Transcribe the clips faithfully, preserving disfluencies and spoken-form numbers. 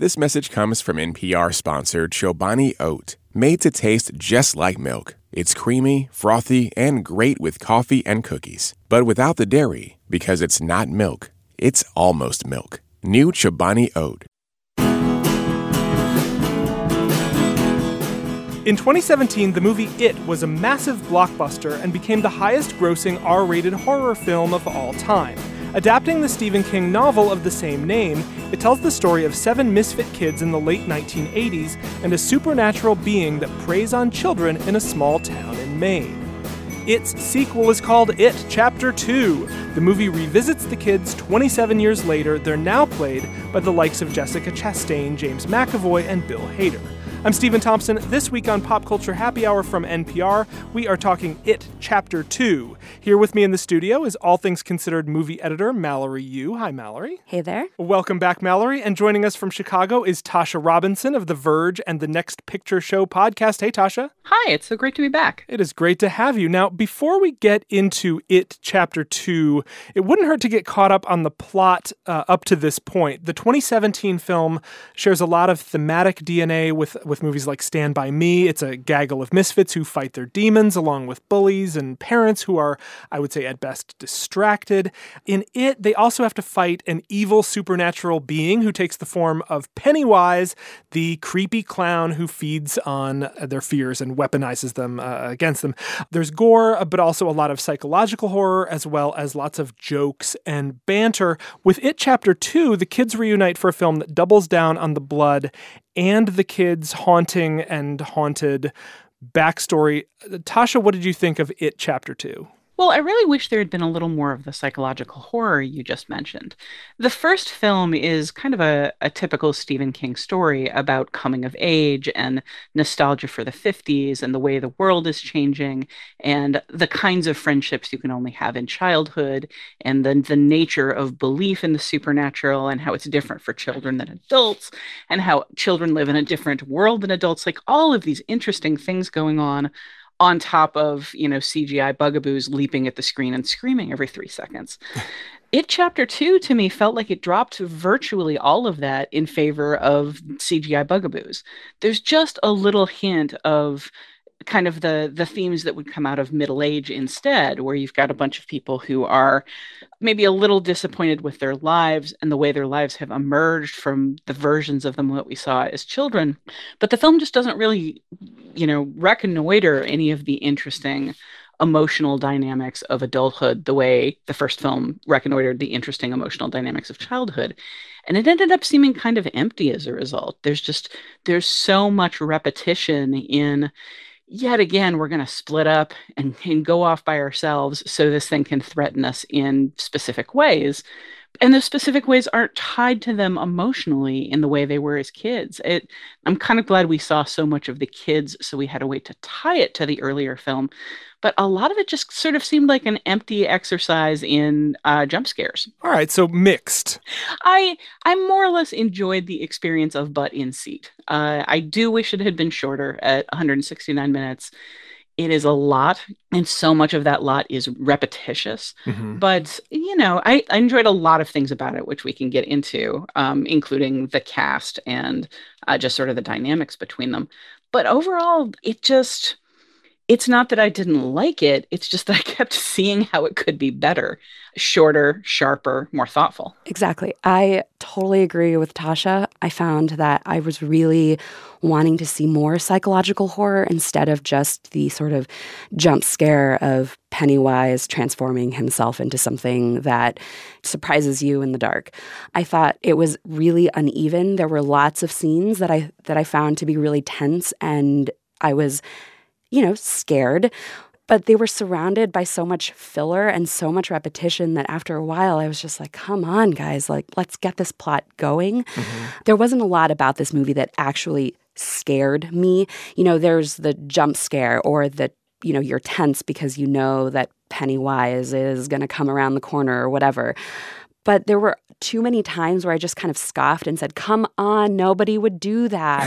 This message comes from N P R sponsor Chobani Oat, made to taste just like milk. It's creamy, frothy, and great with coffee and cookies, but without the dairy, because it's not milk. It's almost milk. New Chobani Oat. In twenty seventeen, the movie It was a massive blockbuster and became the highest-grossing R rated horror film of all time. Adapting the Stephen King novel of the same name, it tells the story of seven misfit kids in the late nineteen eighties and a supernatural being that preys on children in a small town in Maine. Its sequel is called It Chapter two. The movie revisits the kids twenty-seven years later. They're now played by the likes of Jessica Chastain, James McAvoy, and Bill Hader. I'm Stephen Thompson. This week on Pop Culture Happy Hour from N P R, we are talking It Chapter two. Here with me in the studio is All Things Considered movie editor Mallory Yu. Hi, Mallory. Hey there. Welcome back, Mallory. And joining us from Chicago is Tasha Robinson of The Verge and The Next Picture Show podcast. Hey, Tasha. Hi, it's so great to be back. It is great to have you. Now, before we get into It Chapter two, it wouldn't hurt to get caught up on the plot uh, up to this point. The twenty seventeen film shares a lot of thematic D N A with with movies like Stand By Me. It's a gaggle of misfits who fight their demons along with bullies and parents who are, I would say, at best distracted. In It, they also have to fight an evil supernatural being who takes the form of Pennywise, the creepy clown who feeds on their fears and weaponizes them uh, against them. There's gore, but also a lot of psychological horror, as well as lots of jokes and banter. With It Chapter two, the kids reunite for a film that doubles down on the blood and the kids' haunting and haunted backstory. Tasha, what did you think of It Chapter two? Well, I really wish there had been a little more of the psychological horror you just mentioned. The first film is kind of a, a typical Stephen King story about coming of age and nostalgia for the fifties and the way the world is changing and the kinds of friendships you can only have in childhood and the, the nature of belief in the supernatural and how it's different for children than adults and how children live in a different world than adults. Like all of these interesting things going on on top of, you know, C G I bugaboos leaping at the screen and screaming every three seconds. It Chapter two, to me, felt like it dropped virtually all of that in favor of C G I bugaboos. There's just a little hint of kind of the the themes that would come out of middle age instead, where you've got a bunch of people who are maybe a little disappointed with their lives and the way their lives have emerged from the versions of them that we saw as children. But the film just doesn't really, you know, reconnoiter any of the interesting emotional dynamics of adulthood the way the first film reconnoitered the interesting emotional dynamics of childhood. And it ended up seeming kind of empty as a result. There's just, there's so much repetition in... Yet again, we're going to split up and, and go off by ourselves so this thing can threaten us in specific ways. And those specific ways aren't tied to them emotionally in the way they were as kids. It, I'm kind of glad we saw so much of the kids, so we had a way to tie it to the earlier film. But a lot of it just sort of seemed like an empty exercise in uh, jump scares. All right, so mixed. I I more or less enjoyed the experience of butt in seat. Uh, I do wish it had been shorter at one hundred sixty-nine minutes. It is a lot, and so much of that lot is repetitious. Mm-hmm. But, you know, I, I enjoyed a lot of things about it, which we can get into, um, including the cast and uh, just sort of the dynamics between them. But overall, it just... It's not that I didn't like it. It's just that I kept seeing how it could be better, shorter, sharper, more thoughtful. Exactly. I totally agree with Tasha. I found that I was really wanting to see more psychological horror instead of just the sort of jump scare of Pennywise transforming himself into something that surprises you in the dark. I thought it was really uneven. There were lots of scenes that I that I found to be really tense, and I was... you know, scared, but they were surrounded by so much filler and so much repetition that after a while I was just like, come on, guys, like, let's get this plot going. Mm-hmm. There wasn't a lot about this movie that actually scared me. You know, there's the jump scare or the, you know, you're tense because you know that Pennywise is going to come around the corner or whatever. But there were too many times where I just kind of scoffed and said, come on, nobody would do that.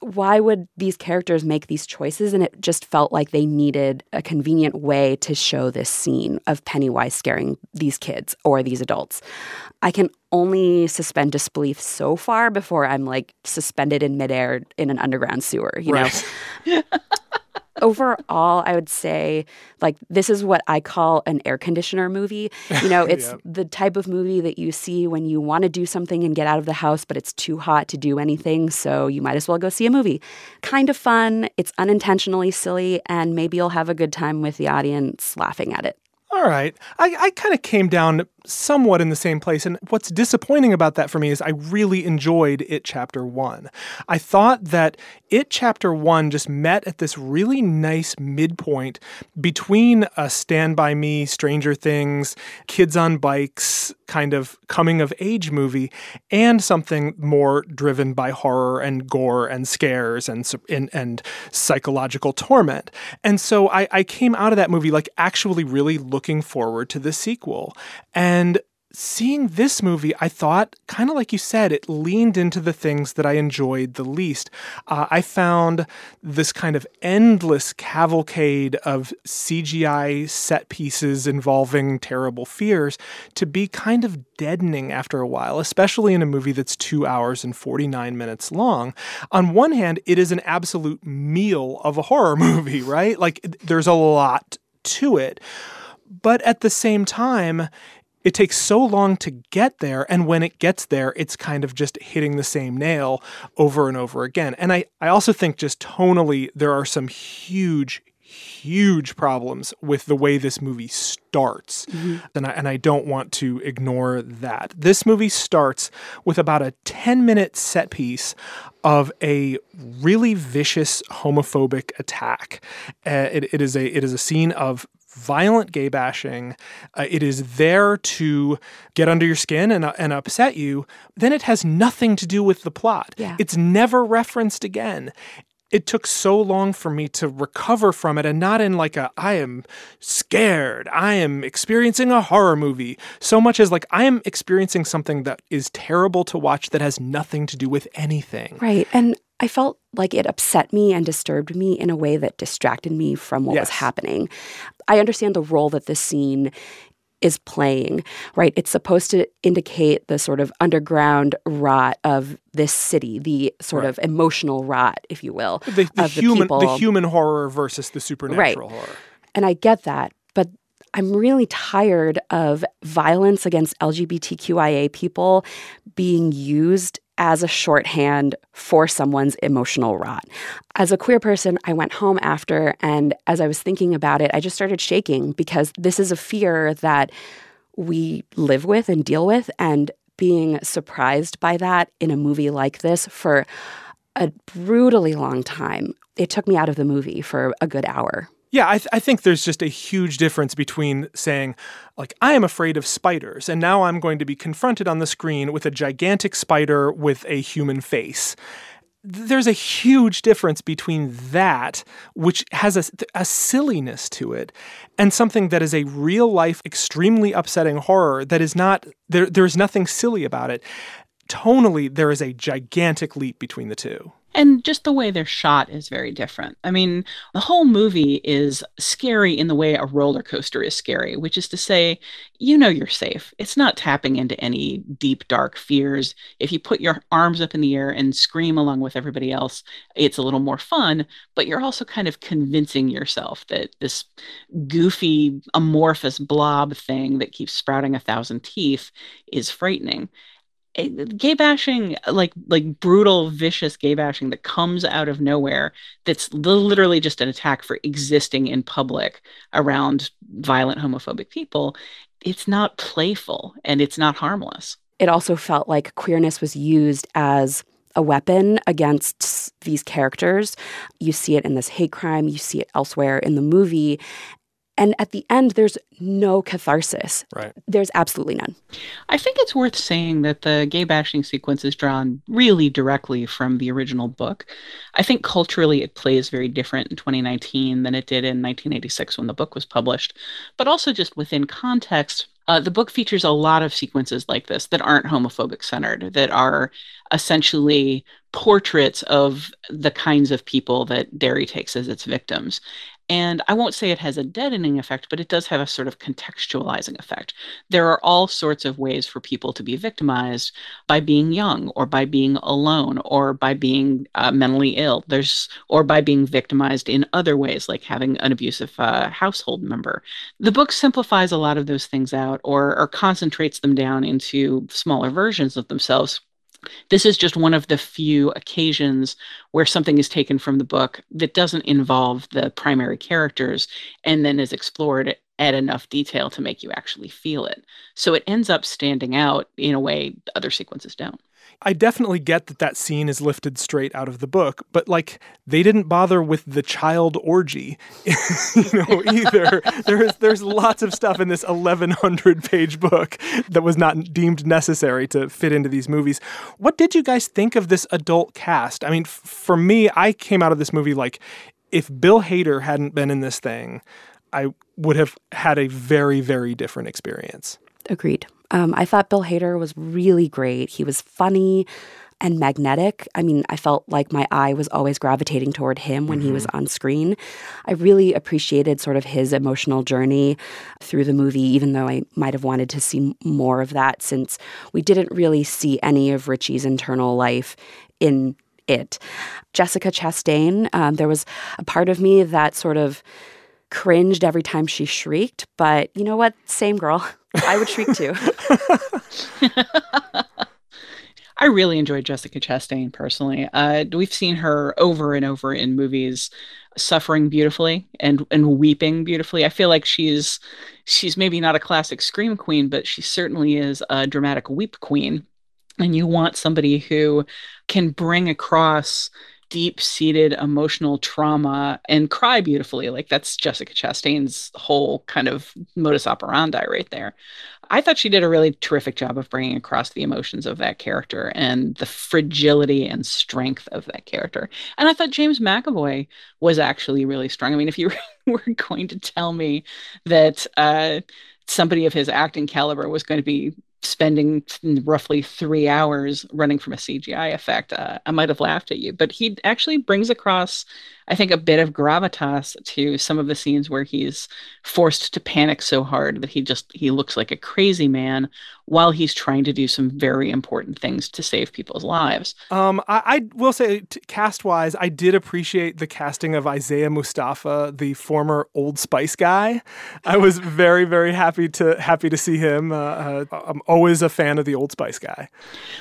why would these characters make these choices? And it just felt like they needed a convenient way to show this scene of Pennywise scaring these kids or these adults. I can only suspend disbelief so far before I'm, like, suspended in midair in an underground sewer, you right. know? Overall, I would say, like, this is what I call an air conditioner movie. You know, it's yep. the type of movie that you see when you want to do something and get out of the house, but it's too hot to do anything, so you might as well go see a movie. Kind of fun, it's unintentionally silly, and maybe you'll have a good time with the audience laughing at it. All right. I, I kind of came down somewhat in the same place. And what's disappointing about that for me is I really enjoyed It Chapter one. I thought that It Chapter one just met at this really nice midpoint between a Stand By Me, Stranger Things, Kids on Bikes kind of coming-of-age movie and something more driven by horror and gore and scares and and, and psychological torment. And so I, I came out of that movie, like, actually really looking looking forward to the sequel. And seeing this movie, I thought, kind of like you said, it leaned into the things that I enjoyed the least. Uh, I found this kind of endless cavalcade of C G I set pieces involving terrible fears to be kind of deadening after a while, especially in a movie that's two hours and forty-nine minutes long. On one hand, it is an absolute meal of a horror movie, right? Like, there's a lot to it. But at the same time, it takes so long to get there. And when it gets there, it's kind of just hitting the same nail over and over again. And I, I also think just tonally, there are some huge, huge problems with the way this movie starts. Mm-hmm. And I, and I don't want to ignore that. This movie starts with about a ten minute set piece of a really vicious homophobic attack. Uh, it, it is a, it is a scene of violent gay bashing. Uh, it is there to get under your skin and, uh, and upset you. Then it has nothing to do with the plot. Yeah. It's never referenced again. It took so long for me to recover from it, and not in like a, I am scared, I am experiencing a horror movie, so much as like, I am experiencing something that is terrible to watch that has nothing to do with anything. Right. And I felt like it upset me and disturbed me in a way that distracted me from what yes. was happening. I understand the role that this scene is playing, right? It's supposed to indicate the sort of underground rot of this city, the sort right. of emotional rot, if you will, the, the of human, the people. The human horror versus the supernatural right. horror. And I get that, but I'm really tired of violence against L G B T Q I A people being used as a shorthand for someone's emotional rot. As a queer person, I went home after, and as I was thinking about it, I just started shaking because this is a fear that we live with and deal with, and being surprised by that in a movie like this for a brutally long time, it took me out of the movie for a good hour. Yeah, I, th- I think there's just a huge difference between saying, like, I am afraid of spiders, and now I'm going to be confronted on the screen with a gigantic spider with a human face. There's a huge difference between that, which has a, a silliness to it, and something that is a real-life, extremely upsetting horror that is not – there. there's nothing silly about it. Tonally, there is a gigantic leap between the two. And just the way they're shot is very different. I mean, the whole movie is scary in the way a roller coaster is scary, which is to say, you know you're safe. It's not tapping into any deep, dark fears. If you put your arms up in the air and scream along with everybody else, it's a little more fun, but you're also kind of convincing yourself that this goofy, amorphous blob thing that keeps sprouting a thousand teeth is frightening. Gay bashing, like like brutal, vicious gay bashing that comes out of nowhere, that's literally just an attack for existing in public around violent homophobic people, it's not playful and it's not harmless. It also felt like queerness was used as a weapon against these characters. You see it in this hate crime, you see it elsewhere in the movie. And at the end, there's no catharsis. Right. There's absolutely none. I think it's worth saying that the gay bashing sequence is drawn really directly from the original book. I think culturally it plays very different in twenty nineteen than it did in nineteen eighty-six when the book was published. But also just within context, Uh, the book features a lot of sequences like this that aren't homophobic centered, that are essentially portraits of the kinds of people that Derry takes as its victims. And I won't say it has a deadening effect, but it does have a sort of contextualizing effect. There are all sorts of ways for people to be victimized by being young, or by being alone, or by being uh, mentally ill. There's or by being victimized in other ways, like having an abusive uh, household member. The book simplifies a lot of those things out, or, or concentrates them down into smaller versions of themselves. This is just one of the few occasions where something is taken from the book that doesn't involve the primary characters and then is explored at enough detail to make you actually feel it. So it ends up standing out in a way other sequences don't. I definitely get that that scene is lifted straight out of the book, but, like, they didn't bother with the child orgy, you know, either. There's there's lots of stuff in this eleven hundred page book that was not deemed necessary to fit into these movies. What did you guys think of this adult cast? I mean, f- for me, I came out of this movie like, if Bill Hader hadn't been in this thing, I would have had a very, very different experience. Agreed. Um, I thought Bill Hader was really great. He was funny and magnetic. I mean, I felt like my eye was always gravitating toward him when mm-hmm. he was on screen. I really appreciated sort of his emotional journey through the movie, even though I might have wanted to see more of that, since we didn't really see any of Richie's internal life in it. Jessica Chastain, um, there was a part of me that sort of cringed every time she shrieked, but you know what? Same girl. I would shriek too. I really enjoyed Jessica Chastain personally. Uh, we've seen her over and over in movies, suffering beautifully and and weeping beautifully. I feel like she's she's maybe not a classic scream queen, but she certainly is a dramatic weep queen. And you want somebody who can bring across deep-seated emotional trauma and cry beautifully. Like, that's Jessica Chastain's whole kind of modus operandi right there. I thought she did a really terrific job of bringing across the emotions of that character and the fragility and strength of that character. And I thought James McAvoy was actually really strong. I mean, if you were going to tell me that uh, somebody of his acting caliber was going to be spending roughly three hours running from a C G I effect, uh, I might have laughed at you. But he actually brings across, I think, a bit of gravitas to some of the scenes where he's forced to panic so hard that he just, he looks like a crazy man while he's trying to do some very important things to save people's lives. Um, I, I will say, t- cast-wise, I did appreciate the casting of Isaiah Mustafa, the former Old Spice guy. I was very, very happy to happy to see him. Uh, I'm always a fan of the Old Spice guy.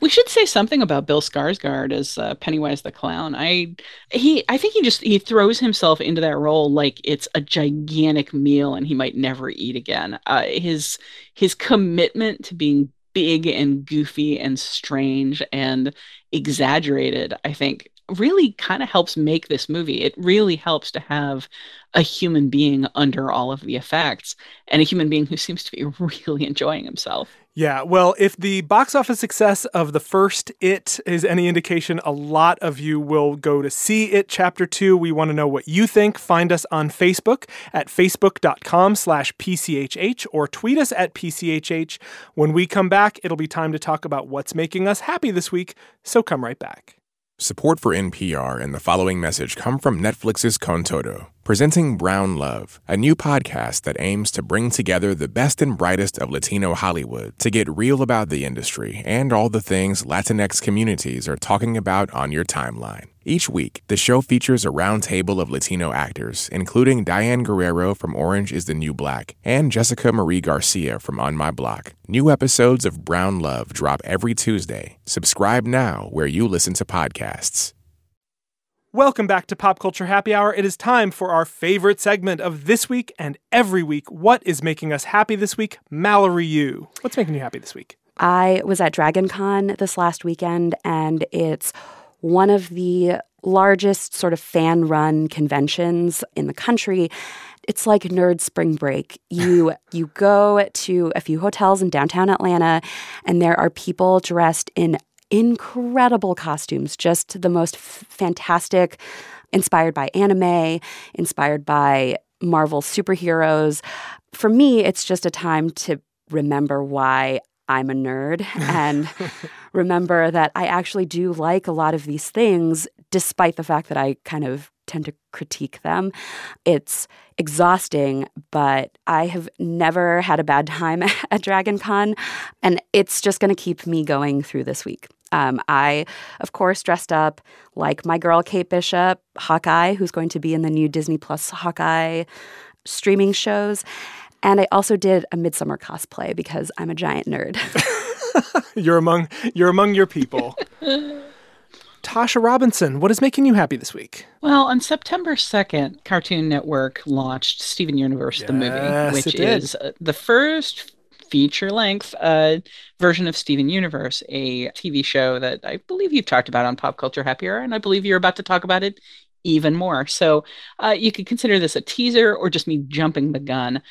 We should say something about Bill Skarsgård as uh, Pennywise the Clown. I he I think he just... He throws himself into that role like it's a gigantic meal and he might never eat again. Uh, his his commitment to being big and goofy and strange and exaggerated, I think, really kind of helps make this movie. It really helps to have a human being under all of the effects and a human being who seems to be really enjoying himself. Yeah, well, if the box office success of the first It is any indication, a lot of you will go to see It Chapter two. We want to know what you think. Find us on Facebook at facebook.com slash PCHH or tweet us at P C H H. When we come back, it'll be time to talk about what's making us happy this week, so come right back. Support for N P R and the following message come from Netflix's Con Todo, presenting Brown Love, a new podcast that aims to bring together the best and brightest of Latino Hollywood to get real about the industry and all the things Latinx communities are talking about on your timeline. Each week, the show features a roundtable of Latino actors, including Diane Guerrero from Orange is the New Black and Jessica Marie Garcia from On My Block. New episodes of Brown Love drop every Tuesday. Subscribe now where you listen to podcasts. Welcome back to Pop Culture Happy Hour. It is time for our favorite segment of this week and every week. What is making us happy this week? Mallory Yu, what's making you happy this week? I was at DragonCon this last weekend, and it's one of the largest sort of fan-run conventions in the country. It's like nerd spring break. You you go to a few hotels in downtown Atlanta, and there are people dressed in incredible costumes, just the most f- fantastic, inspired by anime, inspired by Marvel superheroes. For me, it's just a time to remember why I'm a nerd and remember that I actually do like a lot of these things, despite the fact that I kind of tend to critique them. It's exhausting, but I have never had a bad time at DragonCon, and it's just going to keep me going through this week. Um, I, of course, dressed up like my girl Kate Bishop, Hawkeye, who's going to be in the new Disney Plus Hawkeye streaming shows. And I also did a Midsommar cosplay because I'm a giant nerd. You're among you're among your people. Tasha Robinson, what is making you happy this week? Well, on September second, Cartoon Network launched Steven Universe, yes, the movie, which is uh, the first feature-length uh, version of Steven Universe, a T V show that I believe you've talked about on Pop Culture Happy Hour, and I believe you're about to talk about it even more. So uh, you could consider this a teaser or just me jumping the gun.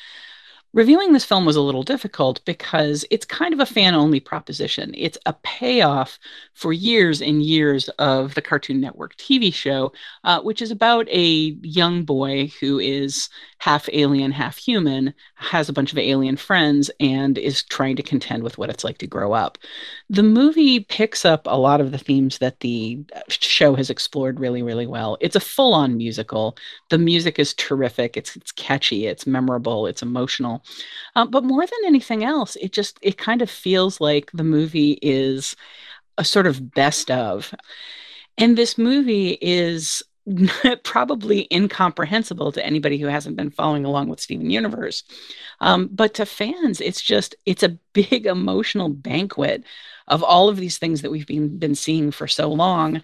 Reviewing this film was a little difficult because it's kind of a fan-only proposition. It's a payoff for years and years of the Cartoon Network T V show, uh, which is about a young boy who is half alien, half human, has a bunch of alien friends, and is trying to contend with what it's like to grow up. The movie picks up a lot of the themes that the show has explored really, really well. It's a full-on musical. The music is terrific. It's, it's catchy. It's memorable. It's emotional. Uh, but more than anything else, it just it kind of feels like the movie is a sort of best of. And this movie is probably incomprehensible to anybody who hasn't been following along with Steven Universe. Um, but to fans, it's just it's a big emotional banquet of all of these things that we've been, been seeing for so long,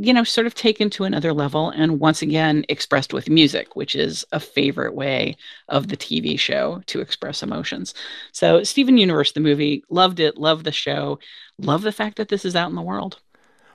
you know, sort of taken to another level and once again expressed with music, which is a favorite way of the T V show to express emotions. So Steven Universe, the movie, loved it, loved the show, love the fact that this is out in the world.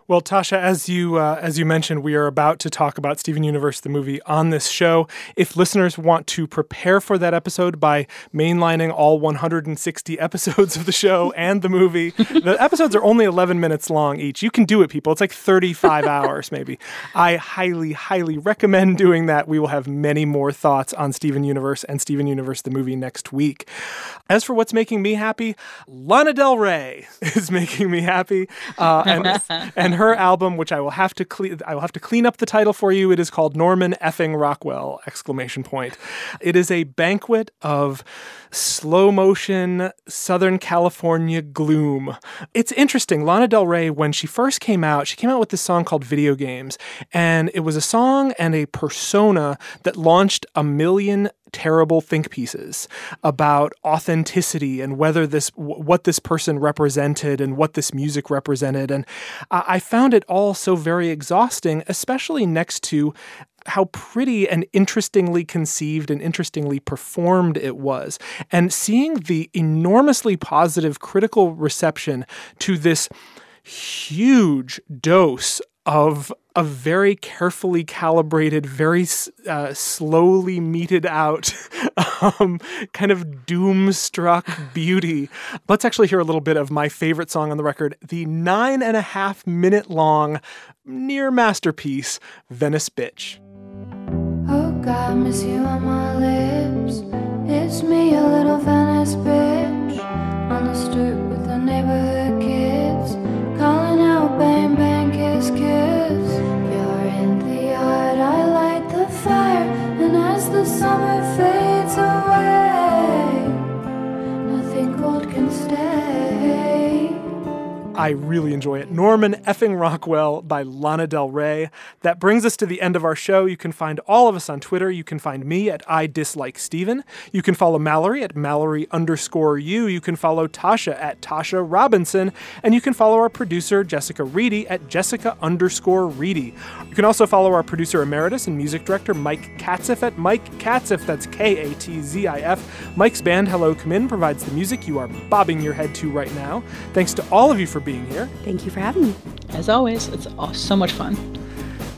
Well, Tasha, as you uh, as you mentioned, we are about to talk about Steven Universe, the movie, on this show. If listeners want to prepare for that episode by mainlining all one hundred sixty episodes of the show and the movie, the episodes are only eleven minutes long each. You can do it, people. It's like thirty-five hours, maybe. I highly, highly recommend doing that. We will have many more thoughts on Steven Universe and Steven Universe, the movie, next week. As for what's making me happy, Lana Del Rey is making me happy. Uh, and and her album, which I will have to clean, I will have to clean up the title for you. It is called Norman Effing Rockwell! Exclamation point. It is a banquet of slow motion Southern California gloom. It's interesting. Lana Del Rey, when she first came out, she came out with this song called Video Games, and it was a song and a persona that launched a million terrible think pieces about authenticity and whether this, what this person represented and what this music represented. And I found it all so very exhausting, especially next to how pretty and interestingly conceived and interestingly performed it was. And seeing the enormously positive critical reception to this huge dose of a very carefully calibrated, very uh, slowly meted out, um, kind of doomstruck beauty. Let's actually hear a little bit of my favorite song on the record, the nine and a half minute long near masterpiece, Venice Bitch. Oh God, miss you on my lips. It's me, a little Venice bitch. On the stoop with the neighborhood kids. Calling out, bang, bang, kiss, kiss. You're in the yard, I light the fire. And as the summer fades away, nothing cold can stay. I really enjoy it. Norman Effing Rockwell by Lana Del Rey. That brings us to the end of our show. You can find all of us on Twitter. You can find me at I Dislike Steven. You can follow Mallory at Mallory underscore you. You can follow Tasha at Tasha Robinson. And you can follow our producer, Jessica Reedy, at Jessica underscore Reedy. You can also follow our producer emeritus and music director, Mike Katzif, at Mike Katzif. That's K A T Z I F. Mike's band, Hello, Come In, provides the music you are bobbing your head to right now. Thanks to all of you for being being here. Thank you for having me. As always, it's so much fun.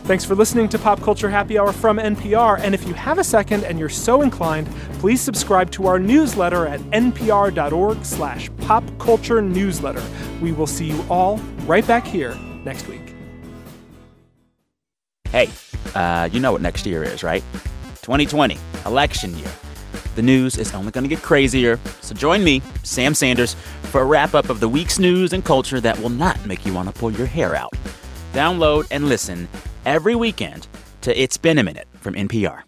Thanks for listening to Pop Culture Happy Hour from N P R. And if you have a second and you're so inclined, please subscribe to our newsletter at npr.org slash popculture newsletter. We will see you all right back here next week. Hey, uh, you know what next year is, right? twenty twenty, election year. The news is only going to get crazier. So join me, Sam Sanders, for a wrap-up of the week's news and culture that will not make you want to pull your hair out. Download and listen every weekend to It's Been a Minute from N P R.